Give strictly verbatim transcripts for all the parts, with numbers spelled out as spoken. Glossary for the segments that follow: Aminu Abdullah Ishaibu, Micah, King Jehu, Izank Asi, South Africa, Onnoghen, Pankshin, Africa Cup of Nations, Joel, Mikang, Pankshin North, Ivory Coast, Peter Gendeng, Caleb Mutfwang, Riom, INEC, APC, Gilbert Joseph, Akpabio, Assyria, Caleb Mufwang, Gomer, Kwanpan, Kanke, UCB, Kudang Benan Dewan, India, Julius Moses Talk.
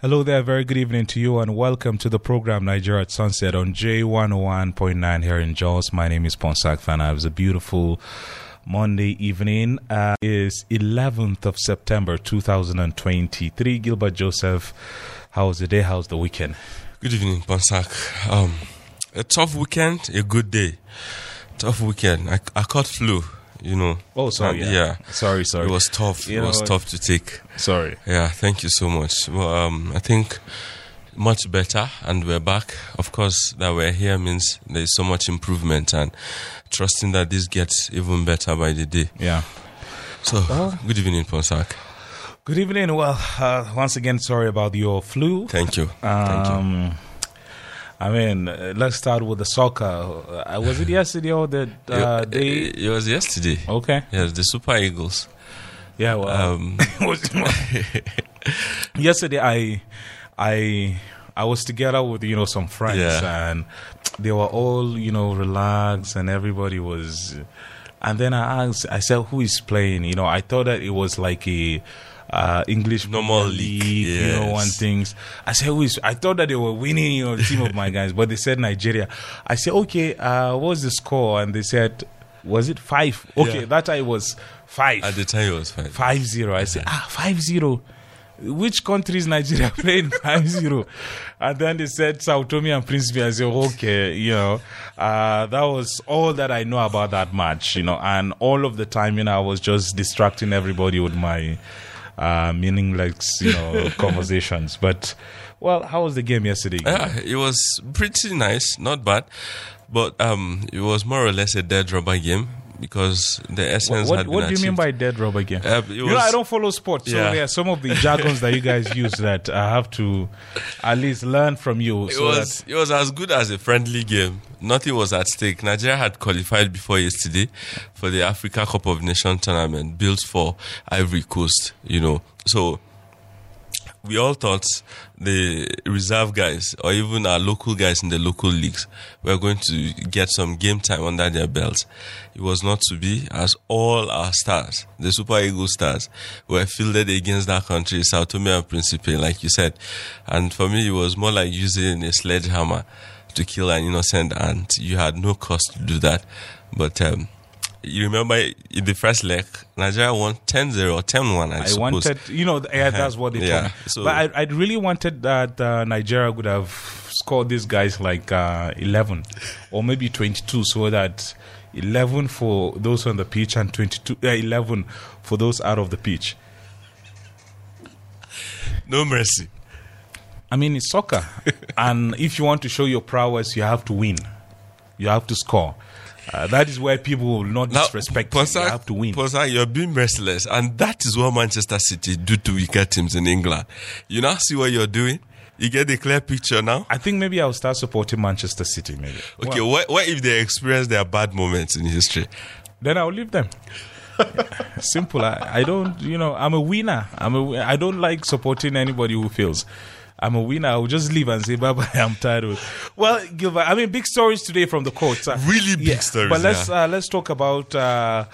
Hello there, very good evening to you and welcome to the program Nigeria at Sunset on J one oh one point nine here in Jos. My name is Ponsah Fanap. It's a beautiful Monday evening. Uh, it's eleventh of September twenty twenty-three. Gilbert Joseph, how's the day? How's the weekend? Good evening, Ponsah. Um, a tough weekend, a good day. Tough weekend. I, I caught flu. You know. Oh, sorry. Yeah. yeah. Sorry, sorry. It was tough. You it was tough to take. Sorry. Yeah, thank you so much. Well, um, I think much better and we're back. Of course, that we're here means there's so much improvement and trusting that this gets even better by the day. Yeah. So, well, good evening, Ponsah. Good evening. Well, uh, once again, sorry about your flu. Thank you. Um, thank you. I mean, let's start with the soccer. Uh, was it yesterday or the uh, day? It, it was yesterday. Okay. Yes, the Super Eagles. Yeah. Well, um. yesterday I, I, I was together with you know some friends yeah. and they were all you know relaxed and everybody was, and then I asked, I said, who is playing? You know, I thought that it was like a. Uh, English normal league, league yes. you know, and things. I said, who is? I thought that they were winning, you know, the team of my guys, but they said Nigeria. I said, okay, uh, what's the score? And they said, was it five? Okay, yeah. that time it was five. At the time it was five. Five zero. I said, yeah. ah, five zero. Which country is Nigeria playing five zero? And then they said Sao Tome and Principe. I said, okay, you know, uh, that was all that I know about that match, you know, and all of the time, you know, I was just distracting everybody with my. Uh, meaningless, you know, conversations. But, well, how was the game yesterday? Yeah, it was pretty nice, not bad. But um, it was more or less a dead rubber game because the essence what, had been What do achieved. You mean by dead rubber game? Uh, you was, know, I don't follow sports, so yeah. there are some of the jargons that you guys use that I have to at least learn from you. It, so was, that it was as good as a friendly game. Nothing was at stake. Nigeria had qualified before yesterday for the Africa Cup of Nations tournament built for Ivory Coast, you know. So we all thought the reserve guys or even our local guys in the local leagues were going to get some game time under their belts. It was not to be, as all our stars, the Super Eagles stars, were fielded against that country, Sao Tome and Principe, like you said. And for me, it was more like using a sledgehammer to kill an innocent ant. You had no cause to do that. But um, you remember in the first leg, Nigeria won ten zero or ten one, I, I suppose. wanted, you know, yeah, that's what they yeah, told me. So but I, I really wanted that uh, Nigeria would have scored these guys like uh, eleven or maybe twenty-two, so that eleven for those on the pitch and twenty-two, uh, eleven for those out of the pitch. No mercy. I mean, it's soccer. And if you want to show your prowess, you have to win. You have to score. Uh, that is where people will not now, disrespect Ponsah, you. You have to win. Ponsah, you're being merciless. And that is what Manchester City do to weaker teams in England. You now see what you're doing? You get a clear picture now? I think maybe I'll start supporting Manchester City, maybe. Okay, well, what, what if they experience their bad moments in history? Then I'll leave them. Simple. I, I don't, you know, I'm a winner. I'm a, I don't like supporting anybody who fails. I'm a winner. I'll just leave and say bye-bye. I'm tired of it. Well, Gilbert, I mean, big stories today from the courts. Uh, really big yeah, stories. But let's yeah. uh, let's talk about uh,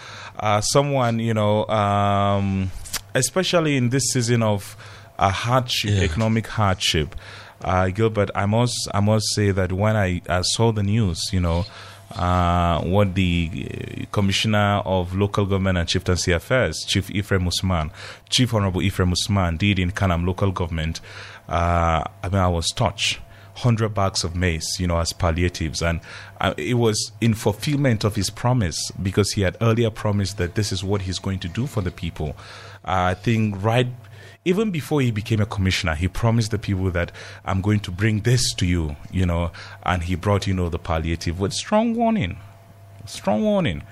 uh, someone, you know, um, especially in this season of uh, hardship, yeah. economic hardship. Uh, Gilbert, I must I must say that when I, I saw the news, you know, uh, what the Commissioner of Local Government and Chieftaincy Affairs, Chief Ephraim Usman, Chief Honorable Ephraim Usman, did in Kanam Local Government. Uh, I mean, I was touched. Hundred bags of maize, you know, as palliatives, and uh, it was in fulfillment of his promise because he had earlier promised that this is what he's going to do for the people. Uh, I think right, even before he became a commissioner, he promised the people that I'm going to bring this to you, you know, and he brought, you know, the palliative with strong warning, strong warning.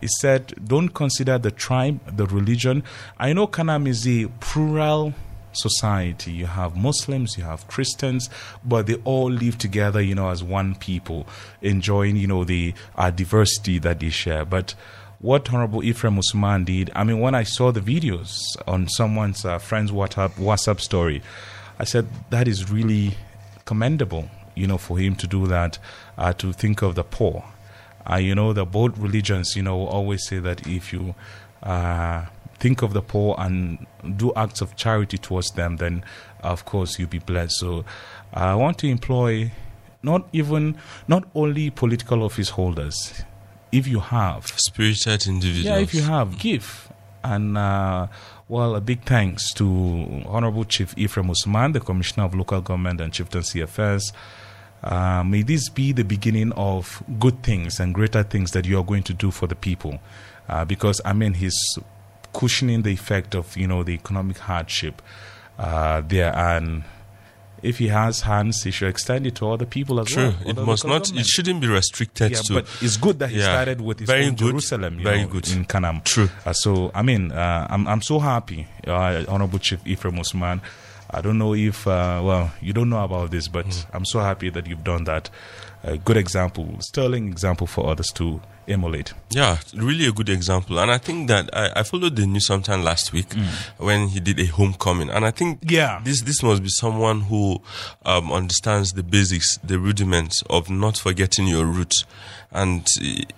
He said, "Don't consider the tribe, the religion." I know Kanam is a plural society. You have Muslims, you have Christians, but they all live together, you know, as one people, enjoying, you know, the uh, diversity that they share. But what Honorable Ephraim Usman did, I mean, when I saw the videos on someone's uh, friend's WhatsApp, WhatsApp story, I said, that is really commendable, you know, for him to do that, uh, to think of the poor. Uh, you know, the both religions, you know, always say that if you uh, think of the poor and do acts of charity towards them, then, of course, you'll be blessed. So I want to employ not even, not only political office holders. If you have spirited individuals, yeah, if you have, give. And uh, well, a big thanks to Honorable Chief Ephraim Usman, the Commissioner of Local Government and Chieftaincy Affairs. Uh, may this be the beginning of good things and greater things that you are going to do for the people, uh, because I mean, he's cushioning the effect of, you know, the economic hardship uh, there. And if he has hands, he should extend it to other people as True. well. True, it must not. Government. It shouldn't be restricted yeah, to. But it's good that he yeah, started with his own good, Jerusalem, you very know, good in Kanam. True. Uh, so I mean, uh, I'm I'm so happy, uh, Honorable Chief Ephraim Usman. I don't know if, uh, well, you don't know about this, but mm. I'm so happy that you've done that. A good example, sterling example for others to emulate. Yeah, really a good example. And I think that I, I followed the news sometime last week mm. when he did a homecoming. And I think yeah. this this must be someone who um, understands the basics, the rudiments of not forgetting your roots. And,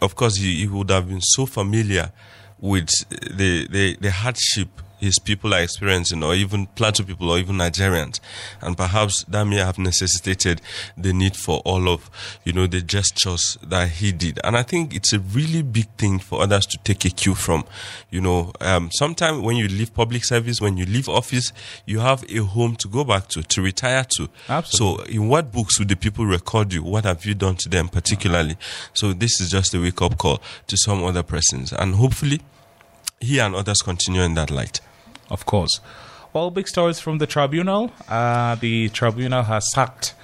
of course, he, he would have been so familiar with the, the, the hardship his people are experiencing, or even Plateau people, or even Nigerians. And perhaps that may have necessitated the need for all of, you know, the gestures that he did. And I think it's a really big thing for others to take a cue from. You know, um, sometimes when you leave public service, when you leave office, you have a home to go back to, to retire to. Absolutely. So in what books would the people record you? What have you done to them particularly? So this is just a wake-up call to some other persons. And hopefully, he and others continue in that light. Of course. Well, big stories from the tribunal. Uh, the tribunal has sacked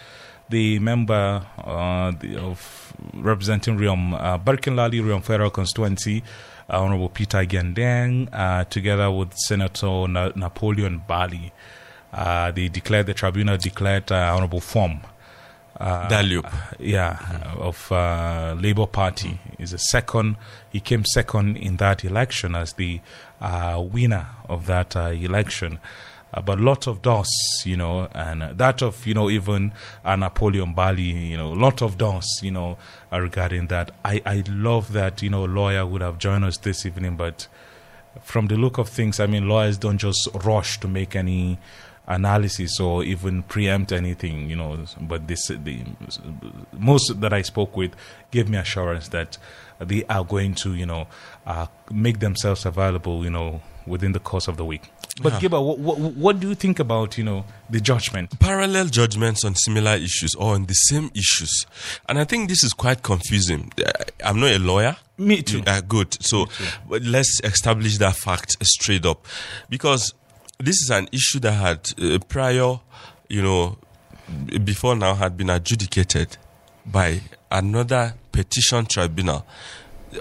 the member uh, the, of representing Riom, uh, Berkinlali Riom Federal Constituency, uh, Honorable Peter Gendeng, uh, together with Senator Na- Napoleon Bali. Uh, they declared, the tribunal declared uh, Honorable Form. Uh, Dallup. Uh, yeah, mm-hmm. of uh, Labour Party. Is a second. He came second in that election as the uh, winner of that uh, election. Uh, but lot of doors, you know, and uh, that of, you know, even uh, Napoleon Bali, you know, lot of doors, you know, uh, regarding that. I, I love that, you know, lawyer would have joined us this evening, but from the look of things, I mean, lawyers don't just rush to make any analysis or even preempt anything, you know, but this the most that I spoke with gave me assurance that they are going to, you know, uh, make themselves available, you know, within the course of the week. But yeah. Gilbert, what, what, what do you think about, you know, the judgment? Parallel judgments on similar issues or on the same issues. And I think this is quite confusing. I'm not a lawyer. Me too. Uh, good. So Me too. Let's establish that fact straight up, because this is an issue that had uh, prior, you know, before now had been adjudicated by another petition tribunal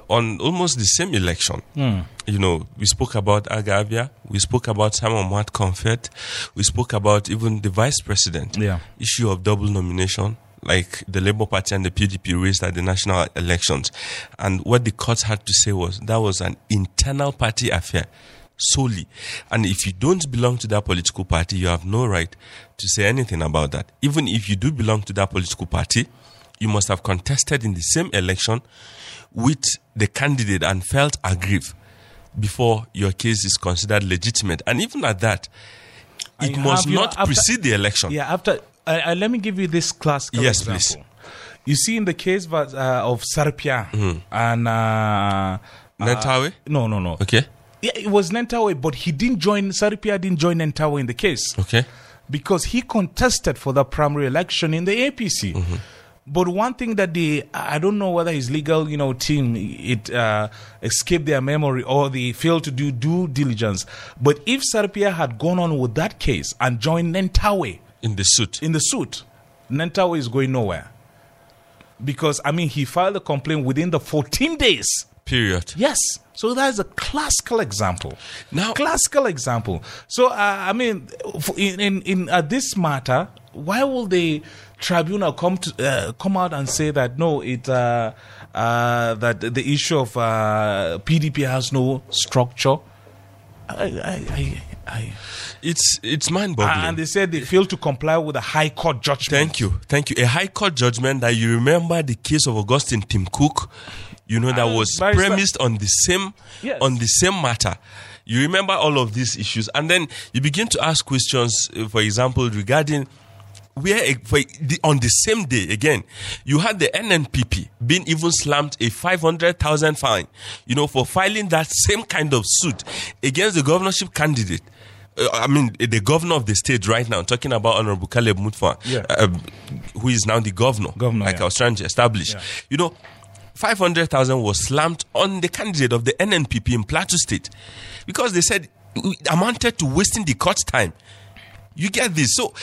on almost the same election. Mm. You know, we spoke about Agavia, we spoke about Simon Mwat Comfort, we spoke about even the vice president, yeah. issue of double nomination, like the Labour Party and the P D P raised at the national elections. And what the courts had to say was that was an internal party affair. Solely. And if you don't belong to that political party, you have no right to say anything about that. Even if you do belong to that political party, you must have contested in the same election with the candidate and felt aggrieved before your case is considered legitimate. And even at that, it and must not after, precede the election. Yeah, after uh, uh, let me give you this classical yes, example. Please. You see, in the case of, uh, of Sarpia mm. and uh, Nentawe? Uh, no, no, no. Okay. Yeah, it was Nentawe, but he didn't join, Saripia didn't join Nentawe in the case. Okay. Because he contested for the primary election in the A P C. Mm-hmm. But one thing that they, I don't know whether his legal, you know, team, it uh, escaped their memory or they failed to do due diligence. But if Saripia had gone on with that case and joined Nentawe. In the suit. In the suit. Nentawe is going nowhere. Because, I mean, he filed a complaint within the fourteen days Period. Yes. So that is a classical example. Now, classical example. So, uh, I mean, in, in, in uh, this matter, why will the tribunal come to, uh, come out and say that, no, it uh, uh, that the issue of uh, P D P has no structure? I, I, I, I. It's it's mind-boggling. And they said they failed to comply with a high court judgment. Thank you, thank you. A high court judgment that you remember the case of Augustine Tim Cook, you know, that uh, was premised on the same yes. on the same matter. You remember all of these issues, and then you begin to ask questions. For example, regarding where for the, on the same day again, you had the N N P P being even slammed a five hundred thousand fine, you know, for filing that same kind of suit against the governorship candidate. I mean, the governor of the state right now, talking about Honorable Caleb Mutfwang, yeah. uh, who is now the governor, governor like yeah. I was trying to establish. Yeah. You know, five hundred thousand was slammed on the candidate of the N N P P in Plateau State because they said it amounted to wasting the court's time. You get this. So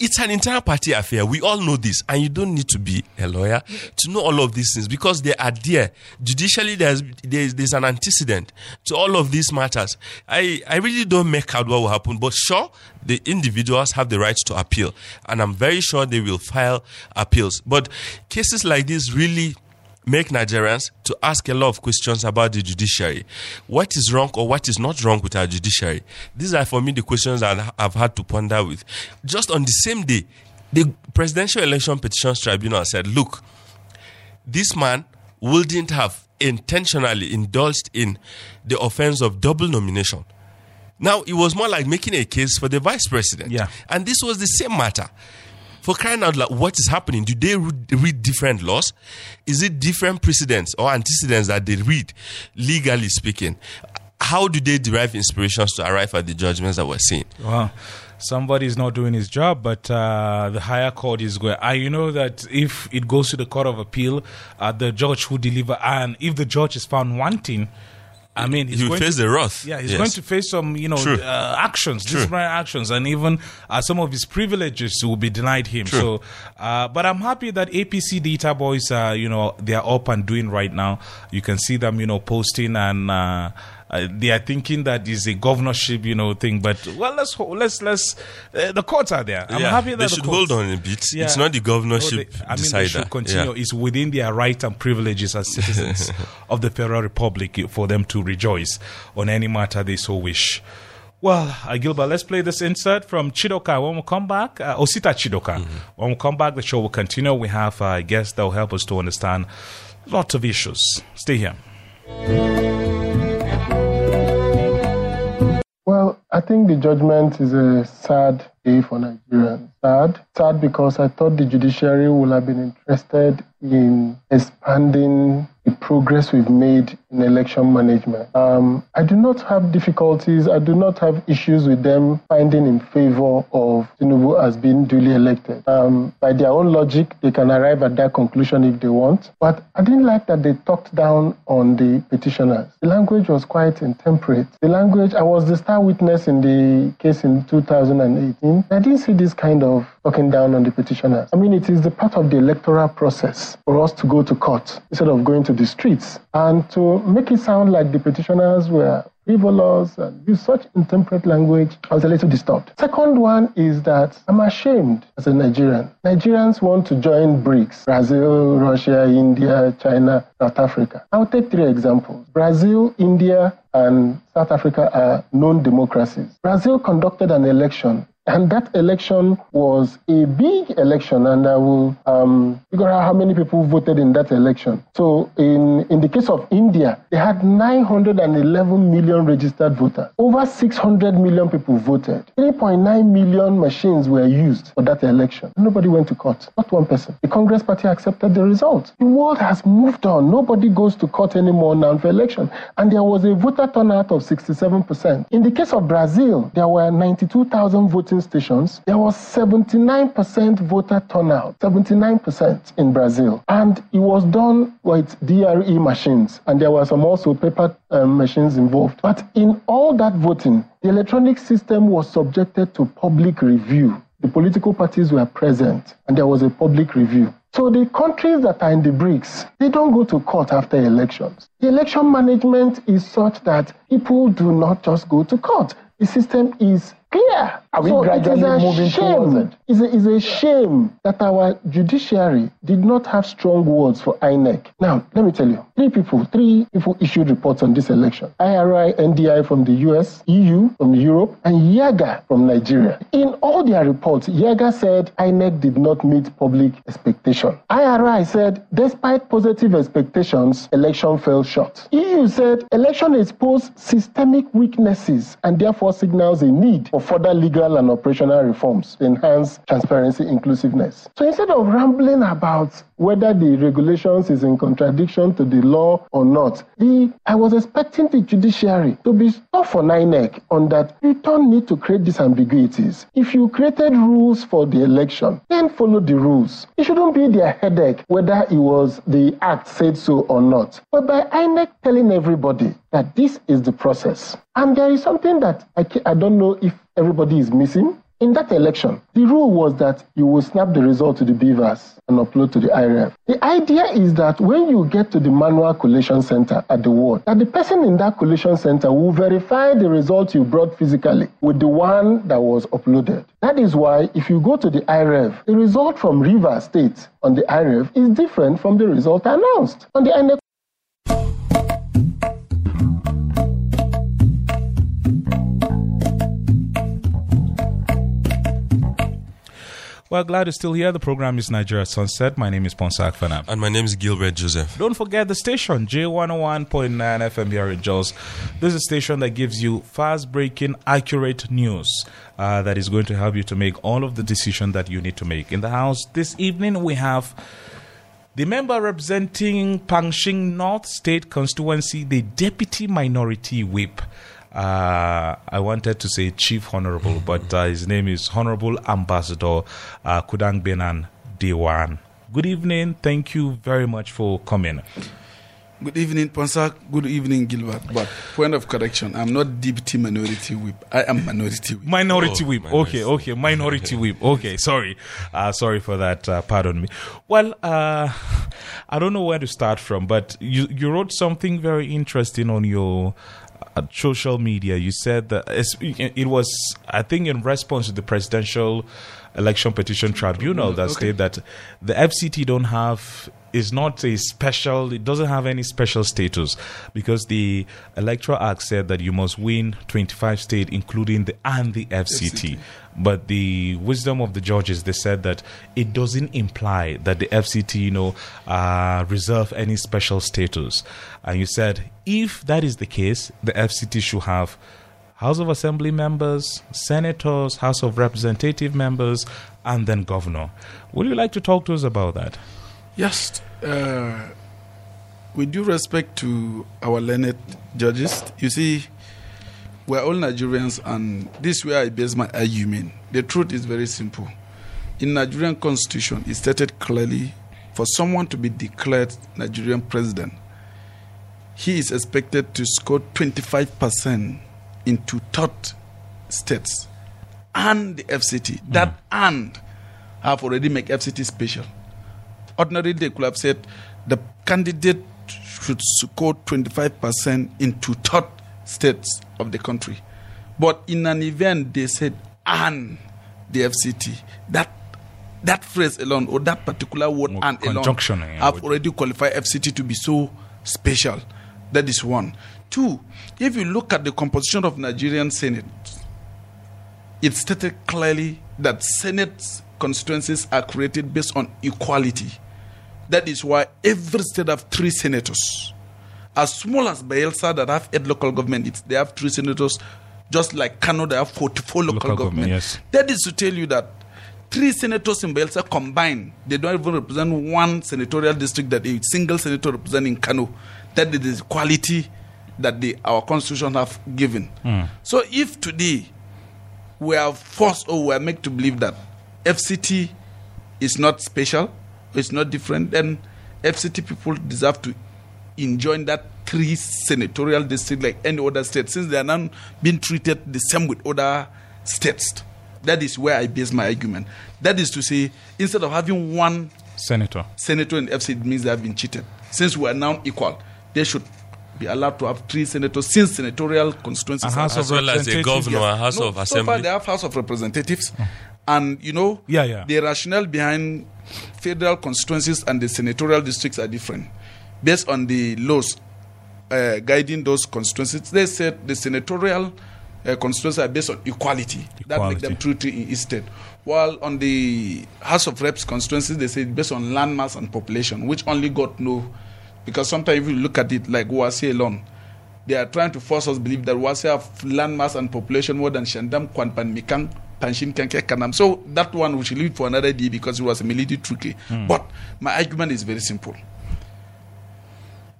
it's an entire party affair. We all know this. And you don't need to be a lawyer to know all of these things because they are there. Judicially, there's, there's, there's an antecedent to all of these matters. I, I really don't make out what will happen. But sure, the individuals have the right to appeal. And I'm very sure they will file appeals. But cases like this really make Nigerians to ask a lot of questions about the judiciary. What is wrong or what is not wrong with our judiciary? These are, for me, the questions that I've had to ponder with. Just on the same day, the Presidential Election Petitions Tribunal said, look, this man wouldn't have intentionally indulged in the offense of double nomination. Now, it was more like making a case for the vice president. Yeah. And this was the same matter. For crying out loud, what is happening? Do they read different laws? Is it different precedents or antecedents that they read, legally speaking? How do they derive inspirations to arrive at the judgments that we're seeing? Wow. Somebody is not doing his job, but uh, the higher court is going. I, you know that if it goes to the Court of Appeal, uh, the judge will deliver. And if the judge is found wanting, I mean, he's he will face to, the wrath. Yeah, he's yes. going to face some, you know, uh, actions, True. disciplinary actions, and even uh, some of his privileges will be denied him. True. So, uh, but I'm happy that A P C data boys, are, you know, they are up and doing right now. You can see them, you know, posting and. Uh, Uh, they are thinking that is a governorship, you know, thing. But well, let's let's let's. Uh, the courts are there. I'm yeah, happy that they should the courts, hold on a bit. Yeah. It's not the governorship no, they, I decider. Mean, they should continue. Yeah. It's within their rights and privileges as citizens of the Federal Republic for them to rejoice on any matter they so wish. Well, uh, Gilbert, let's play this insert from Chidoka. When we come back, uh, Osita Chidoka. Mm-hmm. When we come back, the show will continue. We have uh, guests that will help us to understand lots of issues. Stay here. Well, I think the judgment is a sad day for Nigerians. Sad. Sad because I thought the judiciary would have been interested in expanding the progress we've made in election management. Um, I do not have difficulties. I do not have issues with them finding in favor of Tinubu as being duly elected. Um, by their own logic, they can arrive at that conclusion if they want. But I didn't like that they talked down on the petitioners. The language was quite intemperate. The language, I was the star witness in the case in two thousand eighteen. I didn't see this kind of talking down on the petitioners. I mean, it is the part of the electoral process for us to go to court instead of going to the streets. And to make it sound like the petitioners were frivolous and use such intemperate language, I was a little disturbed. Second one is that I'm ashamed as a Nigerian. Nigerians want to join BRICS, Brazil, Russia, India, China, South Africa. I'll take three examples. Brazil, India, and South Africa are known democracies. Brazil conducted an election, and that election was a big election, and I will um, figure out how many people voted in that election. So in, in the case of India, they had nine hundred eleven million registered voters. Over six hundred million people voted. three point nine million machines were used for that election. Nobody went to court, not one person. The Congress Party accepted the result. The world has moved on. Nobody goes to court anymore now for election. And there was a voter turnout of sixty-seven percent. In the case of Brazil, there were ninety-two thousand voting stations, there was seventy-nine percent voter turnout, seventy-nine percent in Brazil. And it was done with D R E machines, and there were some also paper um, machines involved. But in all that voting, the electronic system was subjected to public review. The political parties were present, and there was a public review. So the countries that are in the BRICS, they don't go to court after elections. The election management is such that people do not just go to court. The system is clear. Are we so gradually it is a moving shame. towards it? It's a, it's a shame that our judiciary did not have strong words for I N E C. Now, let me tell you, three people, three people issued reports on this election. I R I, N D I from the U S, E U from Europe, and Yaga from Nigeria. In all their reports, Yaga said I N E C did not meet public expectation. I R I said, despite positive expectations, election fell short. E U said, election exposed systemic weaknesses and therefore signals a need for further legal and operational reforms to enhance transparency inclusiveness. So instead of rambling about whether the regulations is in contradiction to the law or not, the, I was expecting the judiciary to be tough on I N E C on that you don't need to create these ambiguities. If you created rules for the election, then follow the rules. It shouldn't be their headache whether it was the act said so or not. But by I N E C telling everybody that this is the process, and there is something that I, I don't know if everybody is missing. In that election, the rule was that you will snap the result to the beavers and upload to the I R E V. The idea is that when you get to the manual collation center at the ward, that the person in that collation center will verify the result you brought physically with the one that was uploaded. That is why if you go to the I R E V, the result from River State on the I R E V is different from the result announced on the I N E C. Well, glad you're still here. The program is Nigeria Sunset. My name is Ponsah Fanap. And my name is Gilbert Joseph. Don't forget the station, J one oh one point nine F M here in Jos. This is a station that gives you fast-breaking, accurate news uh, that is going to help you to make all of the decisions that you need to make. In the house this evening, we have the member representing Pankshin North State Constituency, the Deputy Minority Whip. Uh, I wanted to say Chief Honorable, but uh, his name is Honorable Ambassador uh, Kudang Benan Dewan. Good evening. Thank you very much for coming. Good evening, Ponsah. Good evening, Gilbert. But point of correction, I'm not deputy minority whip. I am minority whip. Minority oh, whip. Minority. Okay, okay. Minority whip. Okay, sorry. Uh, sorry for that. Uh, pardon me. Well, uh, I don't know where to start from, but you, you wrote something very interesting on your At social media. You said that it was, I think, in response to the Presidential Election Petition Tribunal that okay. stated that the F C T don't have, is not a special, it doesn't have any special status because the Electoral Act said that you must win twenty-five states, including the and the F C T. F C T. But the wisdom of the judges, they said that it doesn't imply that the F C T, you know, uh, reserve any special status. And you said, if that is the case, the F C T should have House of Assembly members, senators, House of Representative members, and then governor. Would you like to talk to us about that? Yes. Uh, with due respect to our learned judges, you see, we're all Nigerians, and this is where I base my argument. The truth is very simple. In Nigerian constitution, it stated clearly, for someone to be declared Nigerian president, he is expected to score twenty-five percent in two-third states and the F C T. Mm-hmm. That and have already made F C T special. Ordinarily, they could have said the candidate should score twenty-five percent in two-third states of the country, but in an event they said and the F C T, that that phrase alone or that particular word well, and alone yeah, have would... already qualified F C T to be so special. That is one. Two, if you look at the composition of Nigerian Senate, it stated clearly that Senate constituencies are created based on equality. That is why every state have three senators. As small as Bayelsa that have eight local governments, they have three senators, just like Kano, they have forty-four local, local governments. Government, yes. That is to tell you that three senators in Bayelsa combined, they don't even represent one senatorial district that a single senator represents in Kano. That is the quality that the, our constitution have given. Mm. So if today we are forced or we are made to believe that F C T is not special, it's not different, then F C T people deserve to enjoying that three senatorial district like any other state, since they are now being treated the same with other states. That is where I base my argument. That is to say, instead of having one Senator. Senator and F C T means they have been cheated. Since we are now equal, they should be allowed to have three senators since senatorial constituencies. A house as well as a governor, yes. House no, of Assembly. So far they have House of Representatives. And, you know, yeah, yeah. the rationale behind federal constituencies and the senatorial districts are different. Based on the laws uh, guiding those constituencies, they said the senatorial uh, constituencies are based on equality. equality. That makes them true to each state. While on the House of Reps constituencies, they said based on landmass and population, which only God knows. Because sometimes if you look at it like Wase alone, they are trying to force us to believe that Wase have landmass and population more than Shandam, Kwanpan, Mikang, Pankshin, Kanke, Kanam. So that one we should leave for another day because it was a military tricky. Mm. But my argument is very simple.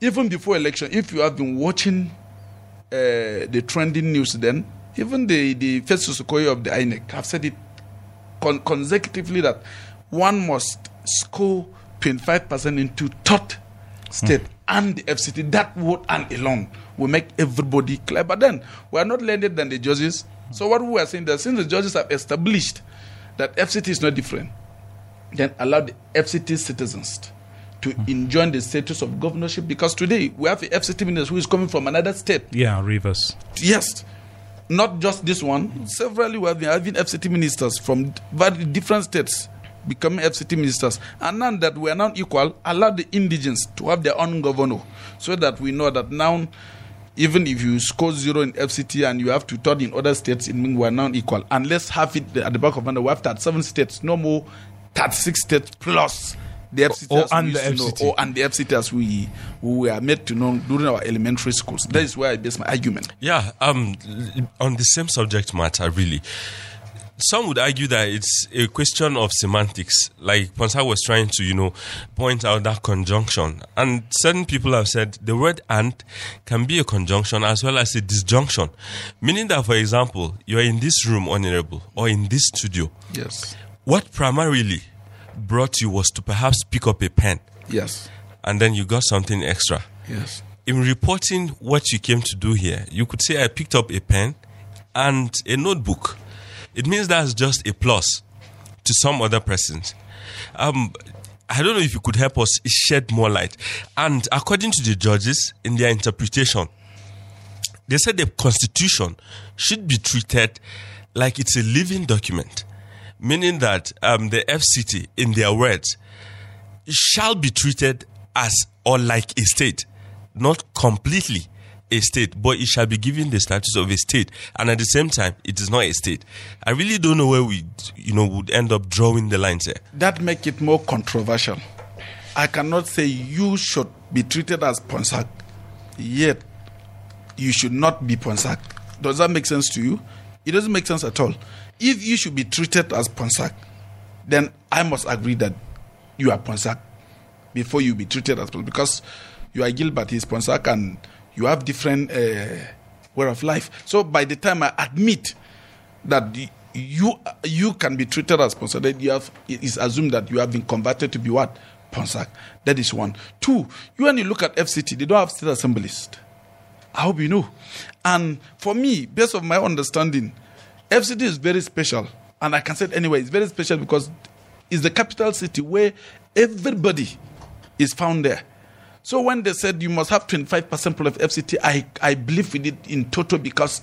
Even before election, if you have been watching uh, the trending news then, even the, the Festus Okoye of the I N E C have said it con- consecutively that one must score zero point five percent into thought state mm. and the F C T. That vote and alone will make everybody clear. But then we are not learned than the judges. So what we are saying that since the judges have established that F C T is not different, then allow the F C T citizens to mm. enjoy the status of governorship. Because today we have a F C T minister who is coming from another state. Yeah, Rivers. Yes. Not just this one. Mm. Severally we have been having F C T ministers from very different states becoming F C T ministers, and now that we are not equal, allow the indigents to have their own governor, so that we know that now, even if you score zero in F C T and you have to third in other states, it means we are now equal. And let's have it at the back of mind. We have thirty-seven states, no more thirty-six states plus the F C T or, as and we used the to F C T. Know, or and the F C T as we we were made to know during our elementary schools. That is where I base my argument. Yeah, um, on the same subject matter, really. Some would argue that it's a question of semantics, like Ponsah was trying to, you know, point out that conjunction. And certain people have said the word "and" can be a conjunction as well as a disjunction, meaning that, for example, you're in this room, Honorable, or in this studio. Yes. What primarily brought you was to perhaps pick up a pen. Yes. And then you got something extra. Yes. In reporting what you came to do here, you could say I picked up a pen and a notebook. It means that's just a plus to some other persons. Um, I don't know if you could help us shed more light. And according to the judges, in their interpretation, they said the Constitution should be treated like it's a living document, meaning that um, the F C T, in their words, shall be treated as or like a state, not completely a state, but it shall be given the status of a state, and at the same time, it is not a state. I really don't know where we, you know, would end up drawing the lines here. That makes it more controversial. I cannot say you should be treated as Ponsah, yet you should not be Ponsah. Does that make sense to you? It doesn't make sense at all. If you should be treated as Ponsah, then I must agree that you are Ponsah before you be treated as Ponsah, because you are Gilbert, he is Ponsah, and you have different uh, way of life. So by the time I admit that you you can be treated as Ponsah, that you have, it is assumed that you have been converted to be what? Ponsah. That is one. Two, you when you look at F C T, they don't have state assemblies. I hope you know. And for me, based on my understanding, F C T is very special. And I can say it anyway, it's very special because it's the capital city where everybody is found there. So when they said you must have twenty-five percent of F C T, I, I believe in it in total, because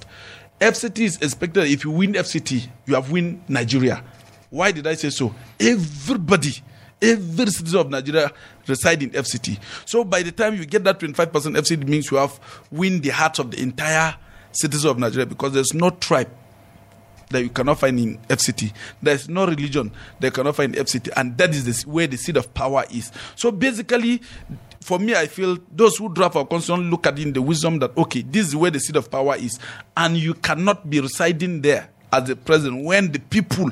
F C T is expected. If you win F C T, you have win Nigeria. Why did I say so? Everybody, every citizen of Nigeria reside in F C T. So by the time you get that twenty-five percent F C T, it means you have win the hearts of the entire citizen of Nigeria, because there's no tribe that you cannot find in F C T. There's no religion that you cannot find in F C T. And that is the, where the seat of power is. So basically, for me, I feel those who draft our constitution look at it in the wisdom that, okay, this is where the seat of power is. And you cannot be residing there as the president when the people,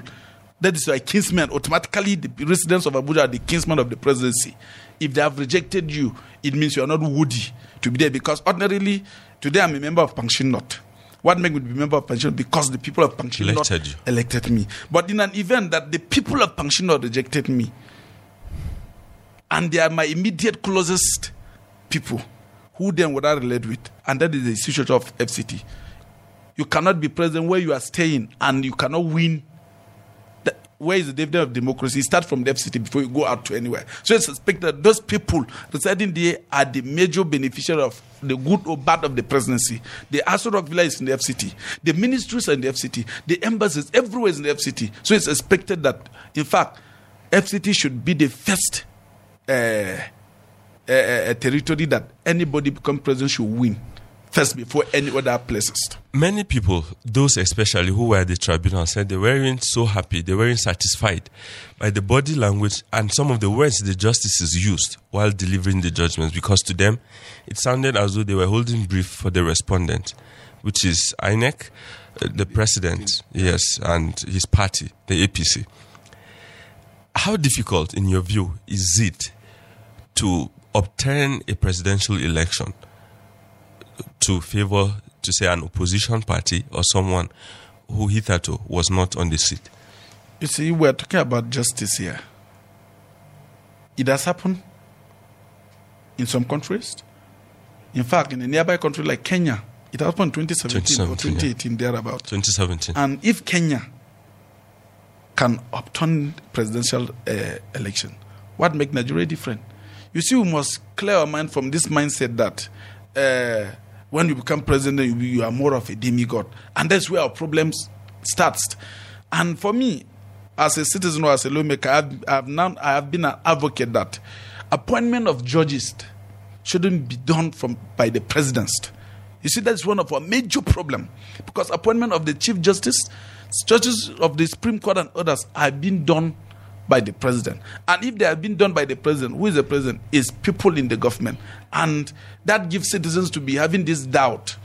that is your kinsmen, automatically the residents of Abuja are the kinsmen of the presidency. If they have rejected you, it means you are not worthy to be there. Because ordinarily, today I'm a member of Pankshin North. What made me be a member of Pankshin? Because the people of Pankshin elected, elected me. But in an event that the people of Pankshin rejected me, and they are my immediate closest people, who then would I relate with? And that is the situation of F C T. You cannot be present where you are staying and you cannot win where is the dividend of democracy? Start from the F C T before you go out to anywhere. So I suspect that those people deciding they are the major beneficiary of the good or bad of the presidency. The Aso Rock Villa is in the F C T. The ministries are in the F C T. The embassies everywhere is in the F C T. So it's expected that, in fact, F C T should be the first uh, uh, uh, territory that anybody become president should win. First, before any other places. Many people, those especially who were at the tribunal, said they weren't so happy, they weren't satisfied by the body language and some of the words the justices used while delivering the judgments, because to them, it sounded as though they were holding brief for the respondent, which is I N E C, the president, yes, and his party, the A P C. How difficult, in your view, is it to obtain a presidential election to favor, to say, an opposition party or someone who hitherto was not on the seat? You see, we're talking about justice here. It has happened in some countries. In fact, in a nearby country like Kenya, it happened in twenty seventeen or twenty eighteen, yeah. Thereabout. twenty seventeen. And if Kenya can obtain presidential uh, election, what makes Nigeria different? You see, we must clear our mind from this mindset that Uh, when you become president, you are more of a demigod. And that's where our problems starts. And for me, as a citizen or as a lawmaker, I've, I've now, I have been an advocate that appointment of judges shouldn't be done from by the president. You see, that's one of our major problems. Because appointment of the chief justice, judges of the Supreme Court and others have been done by the president. And if they have been done by the president, who is the president? Is people in the government. And that gives citizens to be having this doubt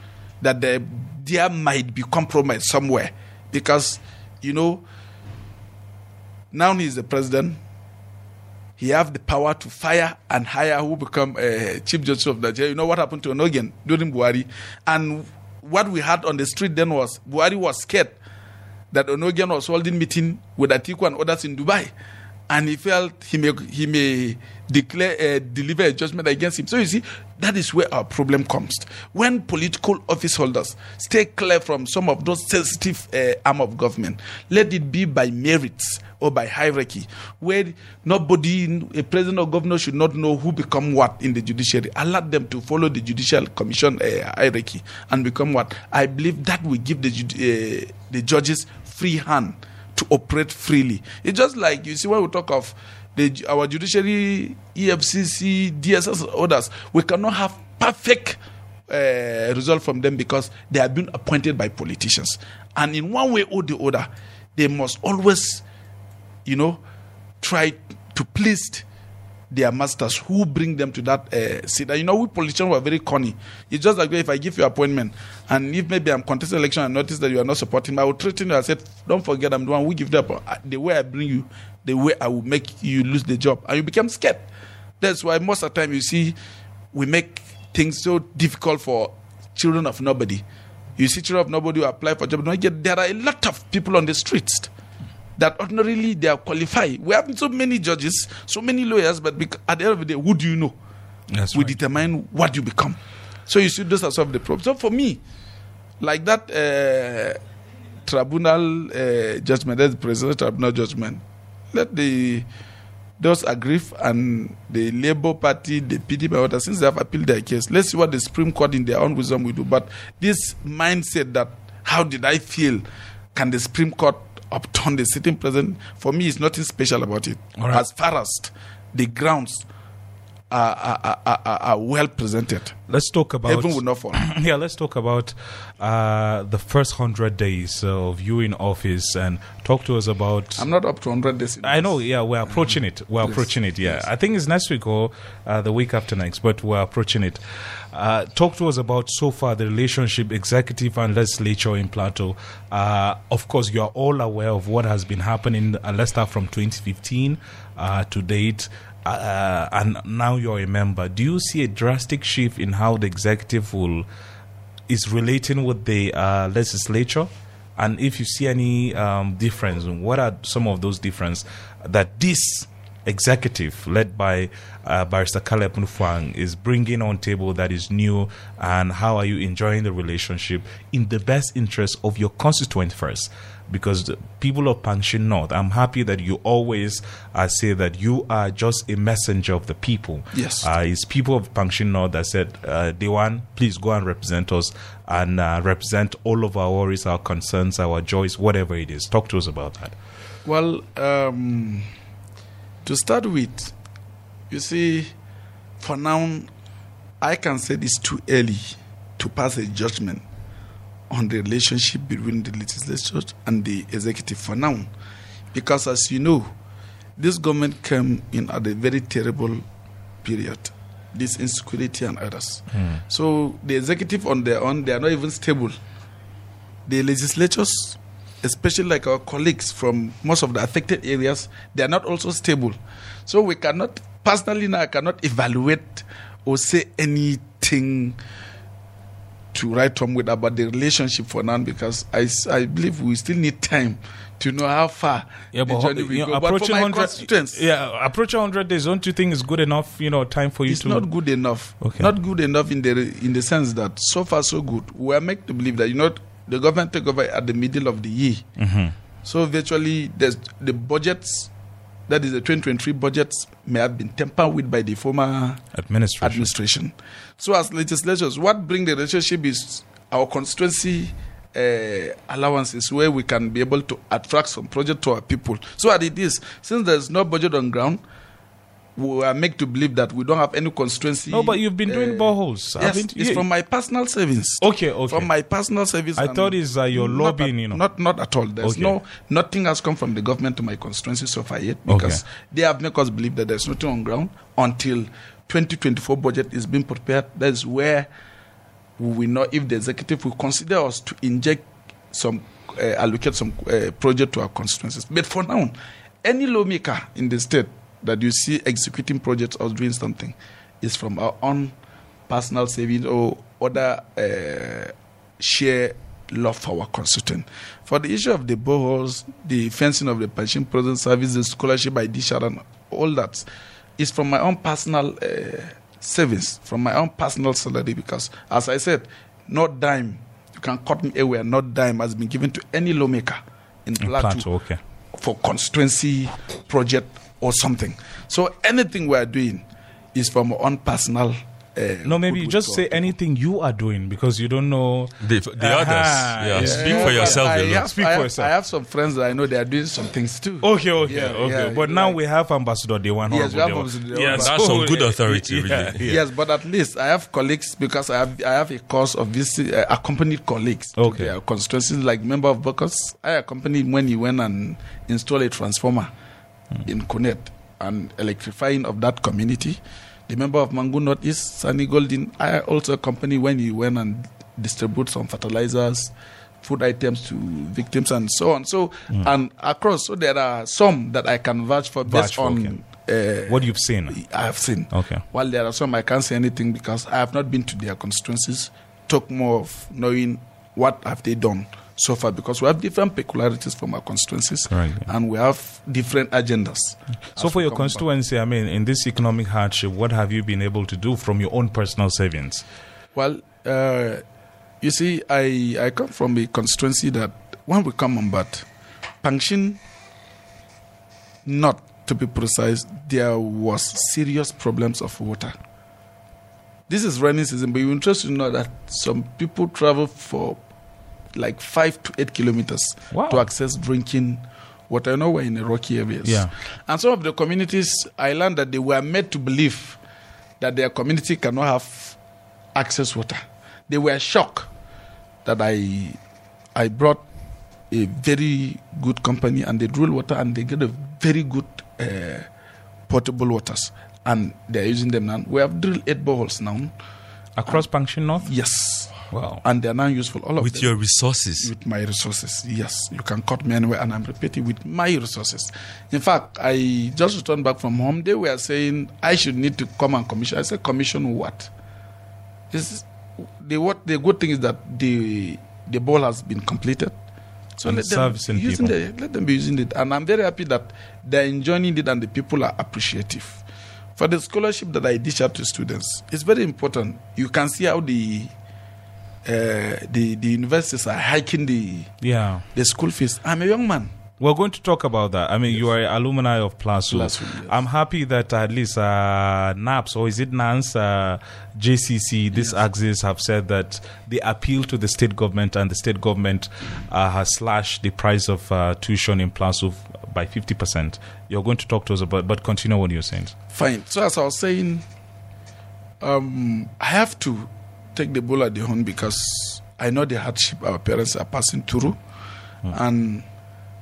that there, there might be compromise somewhere. Because, you know, now he is the president. He have the power to fire and hire who become uh, chief justice of Nigeria. You know what happened to Onnoghen during Buhari? And what we had on the street then was Buhari was scared that Onnoghen was holding meeting with Atiku and others in Dubai. And he felt he may he may declare uh, deliver a judgment against him. So you see, that is where our problem comes. When political office holders stay clear from some of those sensitive uh, arm of government, let it be by merits or by hierarchy, where nobody, a president or governor, should not know who become what in the judiciary. Allow them to follow the judicial commission uh, hierarchy and become what. I believe that will give the uh, the judges free hand to operate freely. It's just like, you see, when we talk of the, our judiciary, E F C C, D S S, others, we cannot have perfect uh, result from them because they have been appointed by politicians. And in one way or the other, they must always, you know, try to please their masters who bring them to that uh, seat. And you know, we politicians were very corny. It's just like, if I give you an appointment and if maybe I'm contesting election and notice that you are not supporting me, I will threaten you. I said, don't forget, I'm the one who give up. The way I bring you, the way I will make you lose the job. And you become scared. That's why most of the time you see we make things so difficult for children of nobody. You see children of nobody who apply for jobs. There are a lot of people on the streets that ordinarily they are qualified. We have so many judges, so many lawyers, but at the end of the day, who do you know? That's we right. Determine what you become. So you see, those are some of the problems. So for me, like that uh, tribunal uh, judgment, that's the presidential tribunal judgment, let the those aggrieve and the Labour Party, the P D P, others, since they have appealed their case, let's see what the Supreme Court in their own wisdom will do. But this mindset that, how did I feel? Can the Supreme Court upon the sitting president, for me, is nothing special about it. Right. As far as the grounds are, are, are, are, are well presented, let's talk about. Heaven will not fall. Yeah, let's talk about uh, the first hundred days of you in office and talk to us about. I'm not up to hundred days. I know. Yeah, we're approaching it. We're yes. approaching it. Yeah, yes. I think it's next week or uh, the week after next, but we're approaching it. Uh, talk to us about so far the relationship executive and legislature in Plateau. Uh, of course, you are all aware of what has been happening. Uh, let's start from twenty fifteen uh, to date. Uh, and now you're a member. Do you see a drastic shift in how the executive will is relating with the uh, legislature? And if you see any um, difference, what are some of those differences that this executive led by uh, Barrister Caleb Mufwang is bringing on table that is new, and how are you enjoying the relationship in the best interest of your constituent first? Because the people of Pankshin North, I'm happy that you always uh, say that you are just a messenger of the people. Yes. Uh, it's people of Pankshin North that said, uh, Dewan, please go and represent us and uh, represent all of our worries, our concerns, our joys, whatever it is. Talk to us about that. Well, um, to start with, you see, for now, I can say it's too early to pass a judgment on the relationship between the legislature and the executive for now. Because as you know, this government came in at a very terrible period, this insecurity and others. Mm. So the executive on their own, they are not even stable. The legislatures, especially like our colleagues from most of the affected areas, they are not also stable. So we cannot, personally now, I cannot evaluate or say anything to write home with about the relationship for now, because I, I believe we still need time to know how far yeah, the journey will you know, go. But for my constituents, yeah, approaching one hundred days, don't you think is good enough? You know, time for you it's to. It's not good enough. Okay. Not good enough in the in the sense that so far so good. We are made to believe that you know the government took over at the middle of the year, mm-hmm. so virtually there's the budgets. That is the twenty twenty-three budgets may have been tampered with by the former administration. administration. So as legislators, what brings the relationship is our constituency uh, allowances, where we can be able to attract some project to our people. So as it is, since there is no budget on ground, we are made to believe that we don't have any constituency. No, but you've been doing uh, boreholes. Yes, it's you? From my personal service. Okay, okay. From my personal service. I thought it's uh, your lobbying, at, you know. Not, not at all. There's okay. no, nothing has come from the government to my constituency so far yet, because okay. they have made us believe that there's nothing on ground until twenty twenty-four budget is being prepared. That's where we will know if the executive will consider us to inject some, uh, allocate some uh, project to our constituencies. But for now, any lawmaker in the state that you see executing projects or doing something is from our own personal savings or other uh, share love for our constituent. For the issue of the boreholes, the fencing of the pension present service, the scholarship by D S H A R and all that is from my own personal uh, savings, from my own personal salary, because, as I said, no dime, you can cut me away, no dime has been given to any lawmaker in Plateau, in Plateau okay. for constituency project or something. So anything we are doing is from our own personal. Uh, no, maybe you just say people. Anything you are doing, because you don't know the, the uh-huh. others. Yeah, yeah. Speak yeah, for yourself. I, have, Speak I, for yourself. I have some friends that I know they are doing some things too. Okay, okay, yeah, okay. Yeah, but now like, we have Ambassador Dewan. Yes, we have Ambassador Dewan. Yes, that's on good authority. Really. Yeah, yeah. Yes, but at least I have colleagues, because I have I have a course of visit, uh, accompanied colleagues. Okay, to constituencies, like member of Bokos, I accompanied when he went and installed a transformer in Kunet and electrifying of that community. The member of Mangu Northeast, Sunny Golden, I also accompanied when he went and distributed some fertilizers, food items to victims and so on. So, mm. and across, so there are some that I can vouch for based Batch, on okay. uh, what you've seen. I have seen. Okay. While there are some I can't say anything, because I have not been to their constituencies, talk more of knowing what have they done so far, because we have different peculiarities from our constituencies, right, yeah. and we have different agendas. So for your constituency, I mean, in this economic hardship, what have you been able to do from your own personal savings? Well, uh, you see, I, I come from a constituency that, when we come on board, Pankshin, not to be precise, there was serious problems of water. This is rainy season, but you're interested to know that some people travel for like five to eight kilometers wow. to access drinking water. You know, we're in the rocky areas. Yeah. And some of the communities, I learned that they were made to believe that their community cannot have access water. They were shocked that I I brought a very good company and they drill water and they get a very good uh, portable waters. And they're using them now. We have drilled eight boreholes now. Across Pankshin North? Yes. Wow. And they are now useful. All of with them. Your resources? With my resources, yes. You can cut me anywhere, and I'm repeating, with my resources. In fact, I just returned back from home. They were saying I should need to come and commission. I said, commission what? This is, the, what the good thing is that the the ball has been completed. So and let servicing them using people. It, let them be using it. And I'm very happy that they're enjoying it and the people are appreciative. For the scholarship that I dish out to students, it's very important. You can see how the uh, the, the universities are hiking the yeah. the school fees. I'm a young man. We're going to talk about that. I mean, yes. You are alumni of Plateau. Yes. I'm happy that at least uh, N A P S, or is it N A N S, uh, J C C, this yes. axis have said that they appeal to the state government, and the state government uh, has slashed the price of uh, tuition in Plateau by fifty percent. You're going to talk to us about, but continue what you're saying. Fine. So as I was saying, um, I have to take the bull at the horn because I know the hardship our parents are passing through, mm. and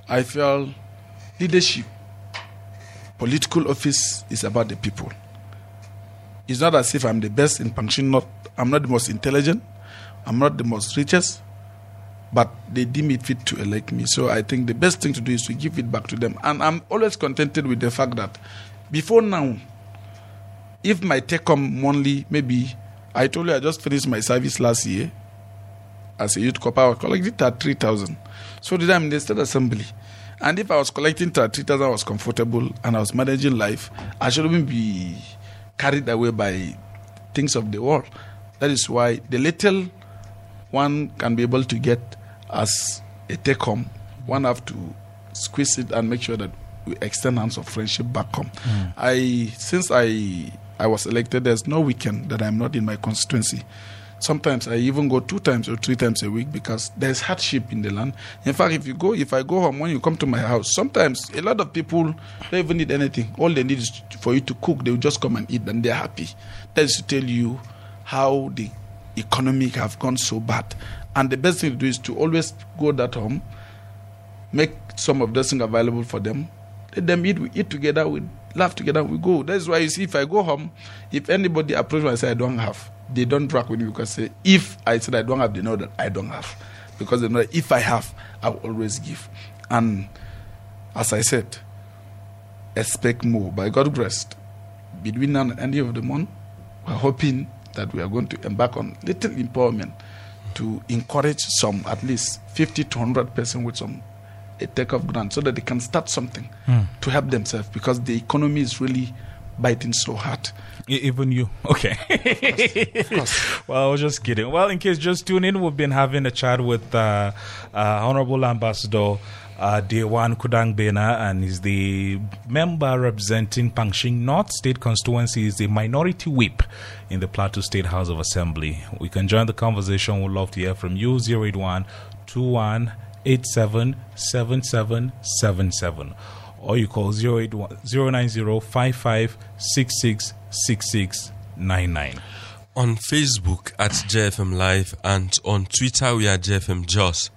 I feel leadership, political office is about the people. It's not as if I'm the best in Pankshin North. I'm not the most intelligent. I'm not the most richest. But they deem it fit to elect me. So I think the best thing to do is to give it back to them. And I'm always contented with the fact that before now, if my take-home monthly, maybe, I told you I just finished my service last year as a youth copper. I was collected at three thousand. So did I in the state assembly. And if I was collecting thirty thousand, I was comfortable and I was managing life, I shouldn't be carried away by things of the world. That is why the little one can be able to get as a take-home, one have to squeeze it and make sure that we extend hands of friendship back home. Mm. I Since I, I was elected, there's no weekend that I'm not in my constituency. Sometimes I even go two times or three times a week because there's hardship in the land. In fact, if you go, if I go home, when you come to my house, sometimes a lot of people don't even need anything. All they need is for you to cook. They will just come and eat and they're happy. That's to tell you how the economy have gone so bad. And the best thing to do is to always go that home, make some of those things available for them. Let them eat. We eat together. We laugh together. We go. That's why you see, if I go home, if anybody approaches me and says, I don't have, they don't drag with me because say, if I said I don't have, they know that I don't have. Because they know that if I have, I will always give. And as I said, expect more. By God's grace, between now and the end of the month, we're hoping that we are going to embark on little empowerment to encourage some, at least fifty to one hundred percent with some a take-off grant so that they can start something mm. to help themselves because the economy is really biting so hard. Even you. Okay. Of course. Of course. Well, I was just kidding. Well, in case just tune in, we've been having a chat with uh, uh, Honorable Ambassador uh, Dewan Kudang Benan, and is the member representing Pankshin North State Constituency, is the minority whip in the Plateau State House of Assembly. We can join the conversation. We'd love to hear from you. zero eight one, two one eight seven, seven seven seven seven. Or you call zero eight one zero nine zero five five six six six six nine nine. On Facebook at J F M Live and on Twitter we are J F M Jos.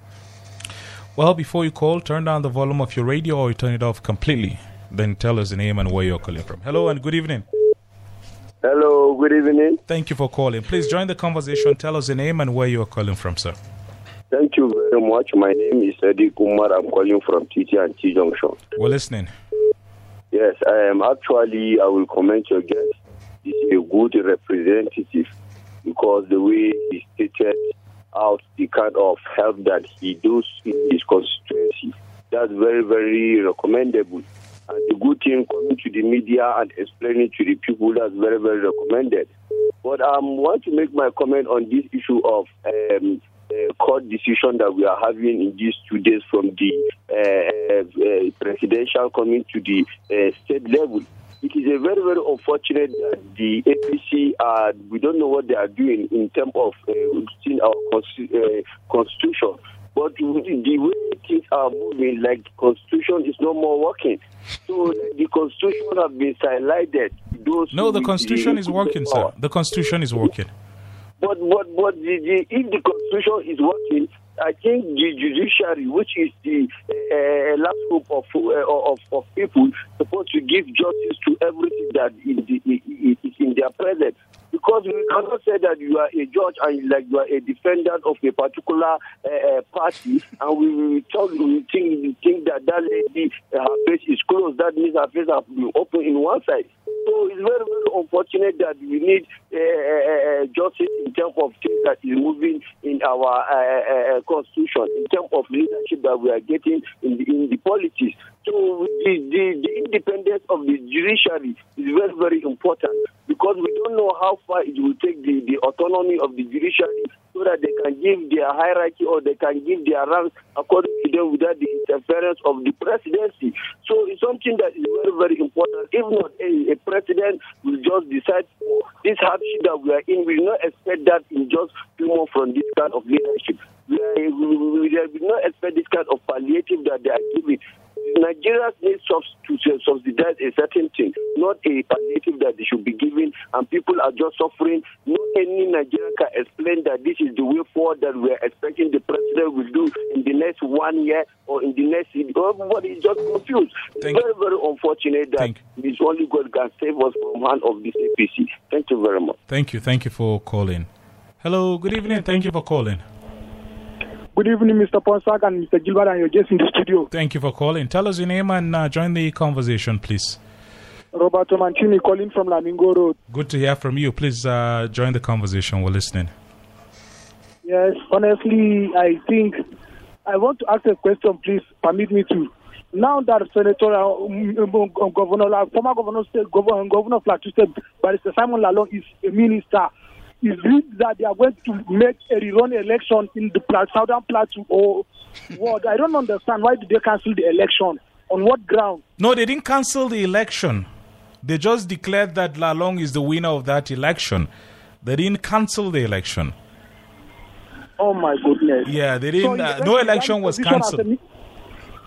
Well, before you call, turn down the volume of your radio or you turn it off completely. Then tell us the name and where you're calling from. Hello and good evening. Hello, good evening. Thank you for calling. Please join the conversation. Tell us the name and where you're calling from, sir. Thank you very much. My name is Eddie Kumar. I'm calling from T T and T Junction. We're listening. Yes, I am actually, I will comment your guest. He's a good representative because the way he stated out the kind of help that he does in his constituency, that's very, very recommendable. And the good thing coming to the media and explaining to the people, that's very, very recommended. But I um, want to make my comment on this issue of Um, Uh, court decision that we are having in these two days from the uh, uh, presidential coming to the uh, state level. It is a very, very unfortunate that the A P C, uh, we don't know what they are doing in terms of uh, in our cons- uh, constitution. But the way things are moving, like the constitution is no more working. So like, the constitution has been sidelined. No, the constitution the, is working, sir. The constitution is working. But but but the, the, if the constitution is working, I think the judiciary, which is the uh, last group of, uh, of of people, supposed to give justice to everything that is in, in, in their presence. Because because we cannot say that you are a judge and like you are a defendant of a particular uh, party, and we, we, talk, we, think, we think that that lady, uh, her face is closed, that means her face has been open in one side. So it's very, very unfortunate that we need uh, uh, justice in terms of things that is moving in our uh, uh, constitution, in terms of leadership that we are getting in the, in the politics. So the, the, the independence of the judiciary is very, very important, because we don't know how far it will take the, the autonomy of the judiciary, so that they can give their hierarchy or they can give their ranks according to them without the interference of the presidency. So it's something that is very, very important. If not, a, a president will just decide, oh, this hardship that we are in, we will not expect that in just few months from this kind of leadership. We, we, we will not expect this kind of palliative that they are giving. Nigerians need subs- to subsidize a certain thing, not a palliative that they should be given, and people are just suffering. Not any Nigerian can explain that this is the way forward that we are expecting the president will do in the next one year or in the next year. Everybody is just confused. Thank very, very unfortunate that it's only God can save us from hand of this A P C. Thank you very much. Thank you. Thank you for calling. Hello. Good evening. Thank you for calling. Good evening, Mister Ponsah and Mister Gilbert, and you're just in the studio. Thank you for calling. Tell us your name and uh, join the conversation, please. Roberto Mancini calling from Lamingo Road. Good to hear from you. Please uh, join the conversation. We're listening. Yes, honestly, I think I want to ask a question, please. Permit me to. Now that Senator, uh, Governor, former Governor, Governor of Plateau State, Barrister Simon Lalong is a minister. Is it that they are going to make a rerun election in the Southern Plateau or what? I don't understand. Why did they cancel the election? On what ground? No, they didn't cancel the election. They just declared that Lalong is the winner of that election. They didn't cancel the election. Oh, my goodness. Yeah, they didn't. So uh, no election was cancelled. Mi-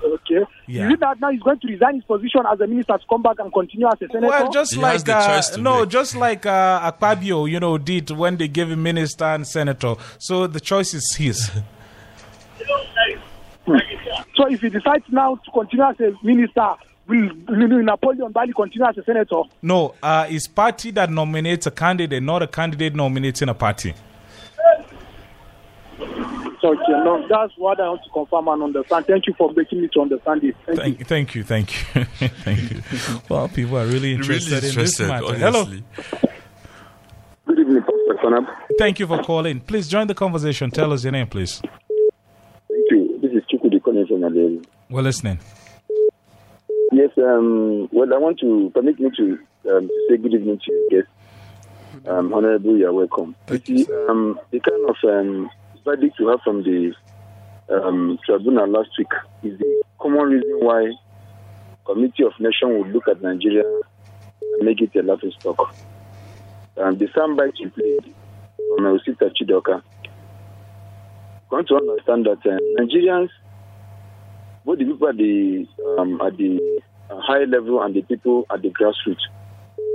okay. Yeah. Is it that now he's going to resign his position as a minister to come back and continue as a senator? Well, just he like uh, no, make. just like uh, Akpabio, you know, did when they gave him minister and senator. So the choice is his. So if he decides now to continue as a minister, will Napoleon Bali continue as a senator? No, uh, it's party that nominates a candidate, not a candidate nominating a party. Okay, no, that's what I want to confirm and understand. Thank you for making me to understand it. Thank, thank you. Thank you, thank you. Thank you. Well, people are really interested, really interested in this matter. Honestly. Hello. Good evening, Ponsah Fanap. Thank you for calling. Please join the conversation. Tell us your name, please. Thank you. This is Chukwudi calling from Adel. We're listening. Yes, um, well, I want to permit me to, um, to say good evening to you guests. Um, Honorable, you're welcome. Thank you, sir. Um, the kind of... Um, verdict you have from the um, tribunal last week is the common reason why Committee of Nations would look at Nigeria and make it a laughing stock. And the soundbite you played from Osita Chidoka, you want to understand that uh, Nigerians, both the people at the um, at the high level and the people at the grassroots,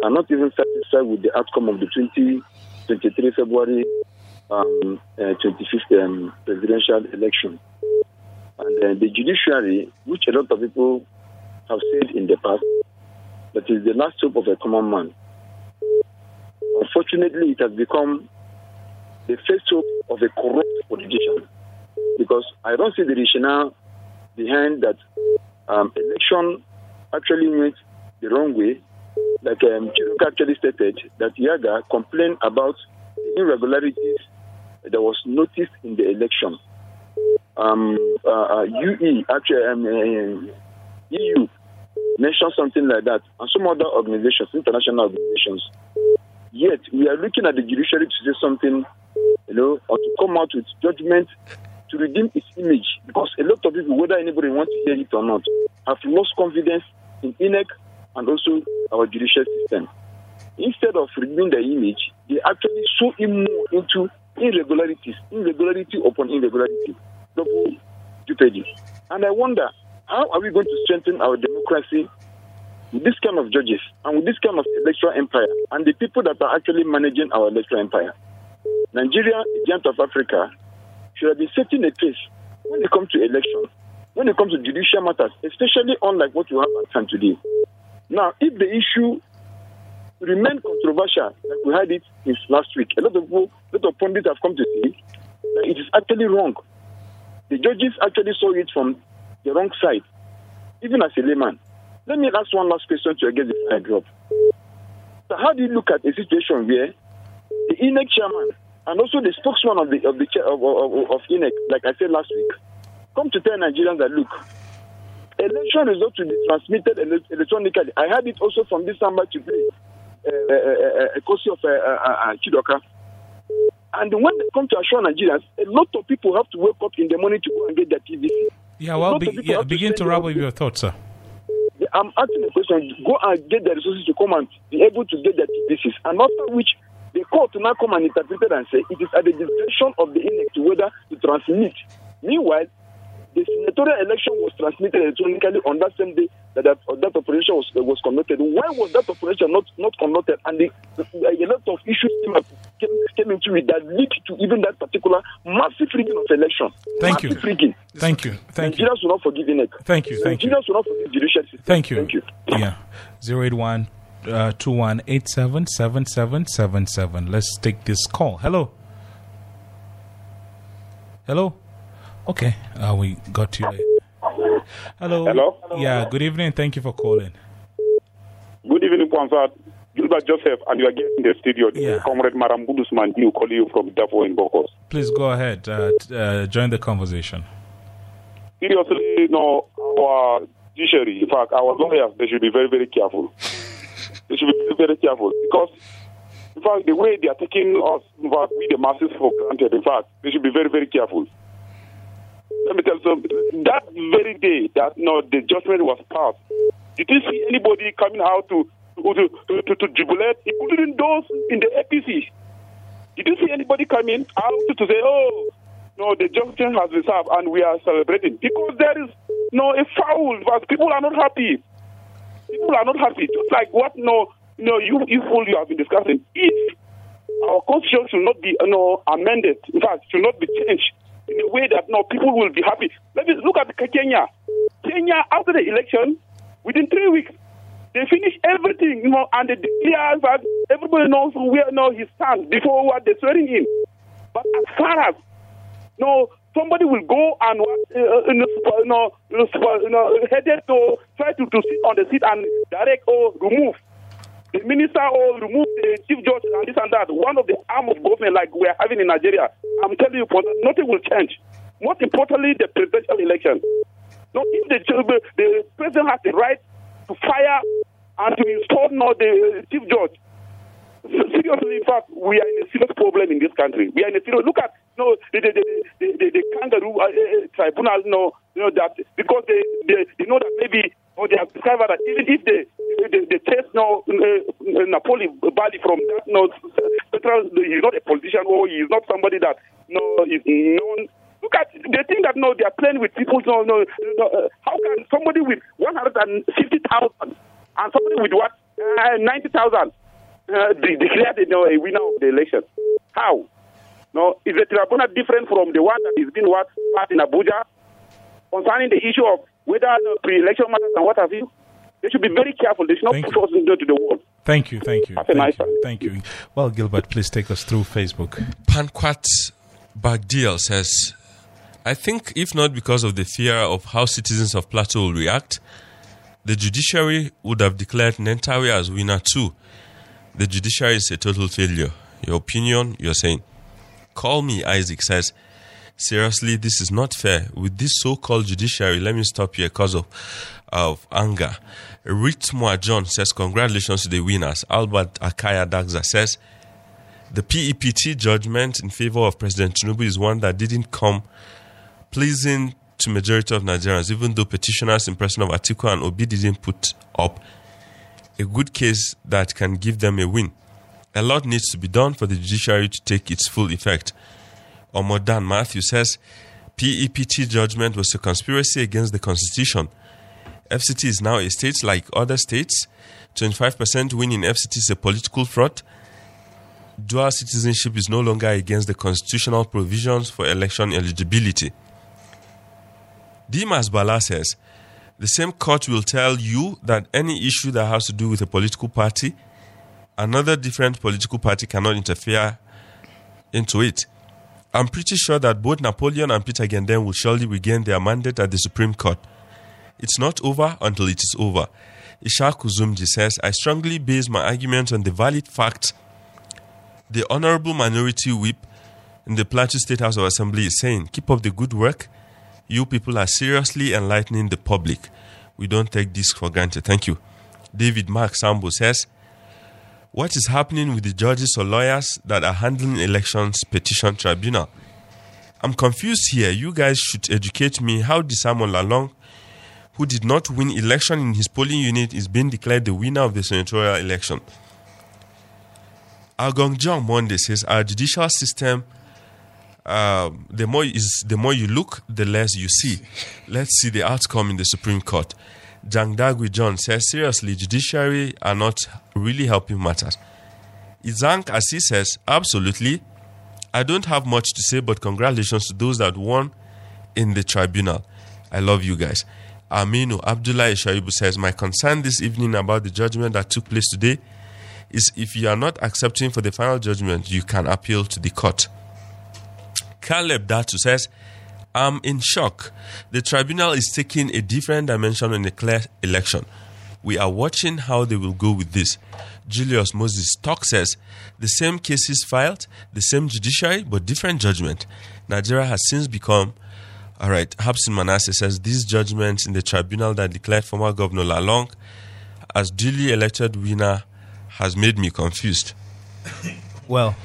are not even satisfied with the outcome of the twenty twenty-three February. Um, uh, twenty-fifth um, presidential election. And uh, the judiciary, which a lot of people have said in the past, that is the last hope of a common man. Unfortunately, it has become the first hope of a corrupt politician, because I don't see the rationale behind that um, election actually went the wrong way. Like um, Chiruka actually stated, that Yaga complained about the irregularities that was noticed in the election. Um, uh, uh, U E, actually, um, um, E U mentioned something like that, and some other organizations, international organizations. Yet, we are looking at the judiciary to say something, you know, or to come out with judgment to redeem its image, because a lot of people, whether anybody wants to hear it or not, have lost confidence in I N E C and also our judicial system. Instead of redeeming the image, they actually sew him more into irregularities, irregularity upon irregularity, double jeopardy. And I wonder, how are we going to strengthen our democracy with this kind of judges and with this kind of electoral empire and the people that are actually managing our electoral empire? Nigeria, a giant of Africa, should have been setting a pace when it comes to election, when it comes to judicial matters, especially unlike what we have at hand today. Now, if the issue remain controversial, like we had it since last week. A lot of people, a lot of pundits have come to see that it is actually wrong. The judges actually saw it from the wrong side, even as a layman. Let me ask one last question to against the backdrop. So how do you look at a situation where the I N E C chairman and also the spokesman of the of the of, of, of I N E C, like I said last week, come to tell Nigerians that look, election results will be transmitted electronically. I had it also from this number to play uh, uh, uh, a course of uh, uh, uh, Chidoka. And when they come to assure Nigerians, a lot of people have to wake up in the morning to go and get their T V. Yeah, well, be, yeah, begin to wrap up your thoughts, sir. I'm asking the question, go and get the resources to come and be able to get their T V Cs. And after which, the court now come and interpret it and say it is at the discretion of the I N E C to whether to transmit. Meanwhile, the senatorial election was transmitted electronically on that same day that that, that operation was, was conducted. Why was that operation not, not conducted? And the, a lot of issues came, up, came, came into it that led to even that particular massive rigging of election. Thank massive you. Rigging. Thank you. Thank you. Nigerians will not forgive it. Thank you. Thank Nigerians you. will not forgive the judicial system. Thank you. Thank you. Yeah. zero eight one uh, two one eight seven seven seven seven seven. Let's take this call. Hello. Hello. Okay, uh, we got you. Hello. Hello. Yeah, good evening. Thank you for calling. Good evening, Ponsah. Gilbert Joseph, and you are getting in the studio. Yeah. Comrade Maram Gudusman, you call you from Davao in Bokos. Please go ahead. Uh, t- uh, join the conversation. Seriously, no, our judiciary, in fact, our lawyers, they should be very, very careful. They should be very, very careful because, in fact, the way they are taking us, in fact, we the masses for granted, in fact, they should be very, very careful. Let me tell you something. That very day that no, the judgment was passed, did you see anybody coming out to to, to, to, to jubilate, including those in the A P C? Did you see anybody coming out to say, oh, no, the judgment has been served and we are celebrating? Because there is no a foul, because people are not happy. People are not happy. Just like what no, no, you you fool you have been discussing. If our constitution should not be no amended, in fact, should not be changed, in a way that no people will be happy. Let me look at Kenya. Kenya, after the election, within three weeks, they finished everything, you know, and they declared that everybody knows where now he stands before what they're swearing in. But as far as you know, somebody will go and uh, you know, you know, headed to try to, to sit on the seat and direct or remove the minister or remove the chief judge and this and that, one of the arms of government like we're having in Nigeria, I'm telling you, nothing will change. Most importantly, the presidential election. Now, if the, the president has the right to fire and to install now the chief judge, seriously, in fact, we are in a serious problem in this country. We are in a serious... Look at you know, the, the, the, the, the kangaroo uh, uh, tribunal, you know, you know, that because they, they, they know that maybe or they have discovered that even if they they, they test now uh, Napoleon Bali from that, you know, he's not a politician or he's not somebody that you know, is known. Look at the thing that you know, they are playing with people. You know, you know, uh, how can somebody with one hundred fifty thousand and somebody with what uh, ninety thousand uh, de- declare you know, a winner of the election? How? No, is the tribunal different from the one that is being what passed in Abuja concerning the issue of whether uh, pre-election matters and what have you? They should be very careful. They should not put us into the world. Thank you, thank you. Have a nice time. Thank you. Well, Gilbert, please take us through Facebook. Pankwat Bagdiel says, I think if not because of the fear of how citizens of Plateau will react, the judiciary would have declared Nentawe as winner too. The judiciary is a total failure. Your opinion, you're saying. Call me, Isaac says, seriously, this is not fair. With this so-called judiciary, let me stop here because of, of anger. Ritmwa John says, congratulations to the winners. Albert Akaya Dagza says, the P E P T judgment in favor of President Tinubu is one that didn't come pleasing to majority of Nigerians, even though petitioners in person of Atiku and Obi didn't put up a good case that can give them a win. A lot needs to be done for the judiciary to take its full effect. Omodan Matthew says, P E P T judgment was a conspiracy against the constitution. F C T is now a state like other states. twenty-five percent win in F C T is a political fraud. Dual citizenship is no longer against the constitutional provisions for election eligibility. Dimas Bala says, the same court will tell you that any issue that has to do with a political party another different political party cannot interfere into it. I'm pretty sure that both Napoleon and Peter Gendem will surely regain their mandate at the Supreme Court. It's not over until it is over. Ishaq Uzumji says, I strongly base my argument on the valid fact the Honourable Minority Whip in the Plateau State House of Assembly is saying, keep up the good work. You people are seriously enlightening the public. We don't take this for granted. Thank you. David Mark Sambo says, what is happening with the judges or lawyers that are handling elections petition tribunal? I'm confused here. You guys should educate me how the Samuel Lalong, who did not win election in his polling unit, is being declared the winner of the senatorial election. Agong John Monday says, our judicial system, uh, the more is the more you look, the less you see. Let's see the outcome in the Supreme Court. Jang Dagui John says, seriously, judiciary are not really helping matters. Izank Asi says, absolutely. I don't have much to say, but congratulations to those that won in the tribunal. I love you guys. Aminu Abdullah Ishaibu says, my concern this evening about the judgment that took place today is if you are not accepting for the final judgment, you can appeal to the court. Caleb Datu says, I'm in shock. The tribunal is taking a different dimension in a clear election. We are watching how they will go with this. Julius Moses Talk says, the same cases filed, the same judiciary, but different judgment. Nigeria has since become... All right, Hapsin Manasseh says, these judgments in the tribunal that declared former Governor Lalong as duly elected winner has made me confused. Well,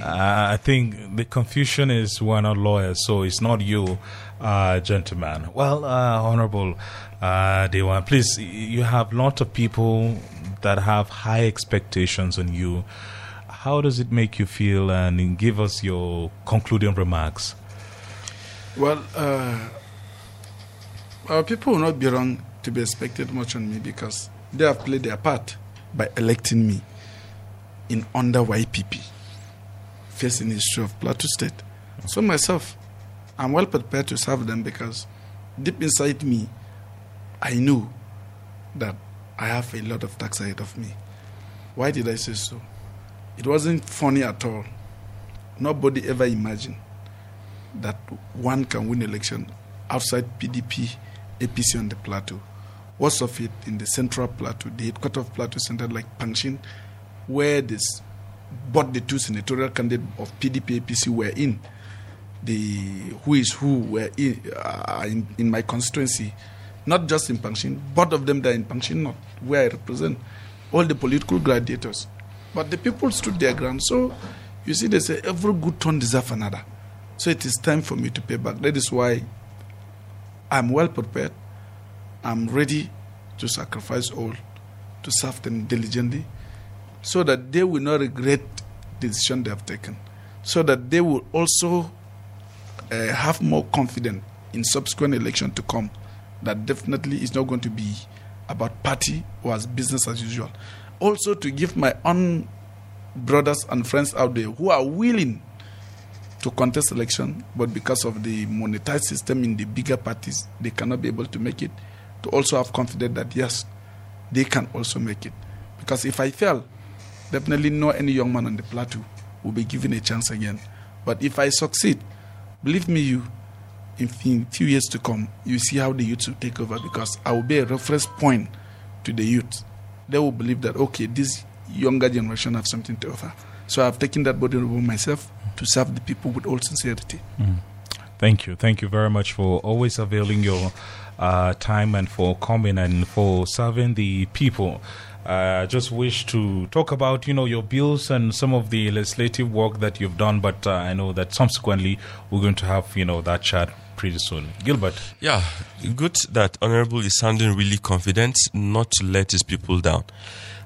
uh, I think the confusion is we're not lawyers, so it's not you, uh, gentlemen. Well, uh, Honorable uh, Dewan, please, you have lots of people that have high expectations on you. How does it make you feel? And give us your concluding remarks. Well, uh, our people will not be wrong to be expected much on me because they have played their part by electing me in under Y P P, facing the issue of Plateau State. So myself, I'm well prepared to serve them because deep inside me, I know that I have a lot of tax ahead of me. Why did I say so? It wasn't funny at all. Nobody ever imagined that one can win election outside P D P, A P C on the plateau. What's of it in the central plateau, the headquarters of plateau center like Pankshin, where this, both the two senatorial candidates of P D P, A P C were in. The who is who were in, uh, in, in my constituency, not just in Pankshin, both of them are in Pankshin North, where I represent all the political gladiators. But the people stood their ground. So you see, they say every good turn deserves another. So it is time for me to pay back. That is why I'm well prepared. I'm ready to sacrifice all, to serve them diligently, so that they will not regret the decision they have taken, so that they will also uh, have more confidence in subsequent election to come, that definitely is not going to be about party or as business as usual. Also to give my own brothers and friends out there who are willing to contest election, but because of the monetized system in the bigger parties, they cannot be able to make it, to also have confidence that, yes, they can also make it. Because if I fail, definitely no any young man on the plateau will be given a chance again. But if I succeed, believe me, you, in a few years to come, you see how the youth will take over, because I will be a reference point to the youth. They will believe that, okay, this younger generation have something to offer. So I've taken that burden upon myself to serve the people with all sincerity. Mm. Thank you. Thank you very much for always availing your uh, time and for coming and for serving the people. I uh, just wish to talk about, you know, your bills and some of the legislative work that you've done. But uh, I know that subsequently we're going to have, you know, that chat pretty soon. Gilbert. Yeah, good that Honorable is sounding really confident not to let his people down.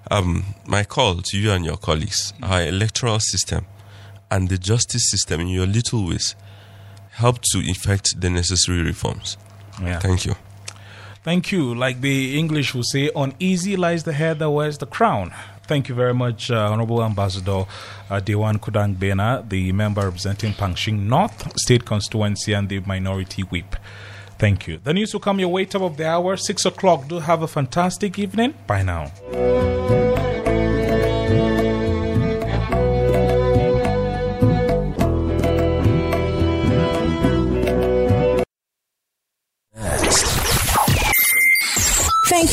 Um, my call to you and your colleagues, our electoral system and the justice system in your little ways help to effect the necessary reforms. Yeah. Thank you. Thank you. Like the English will say, uneasy lies the head that wears the crown. Thank you very much, uh, Honorable Ambassador uh, Dewan Kudang Bena, the member representing Pankshin North State Constituency and the Minority Whip. Thank you. The news will come your way top of the hour, six o'clock. Do have a fantastic evening. Bye now. Thank